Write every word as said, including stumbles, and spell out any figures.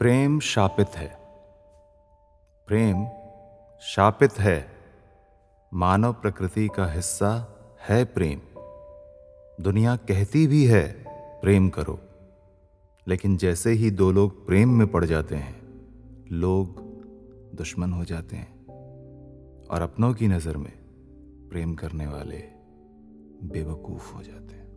प्रेम शापित है। प्रेम शापित है, मानव प्रकृति का हिस्सा है प्रेम। दुनिया कहती भी है प्रेम करो, लेकिन जैसे ही दो लोग प्रेम में पड़ जाते हैं, लोग दुश्मन हो जाते हैं और अपनों की नज़र में प्रेम करने वाले बेवकूफ़ हो जाते हैं।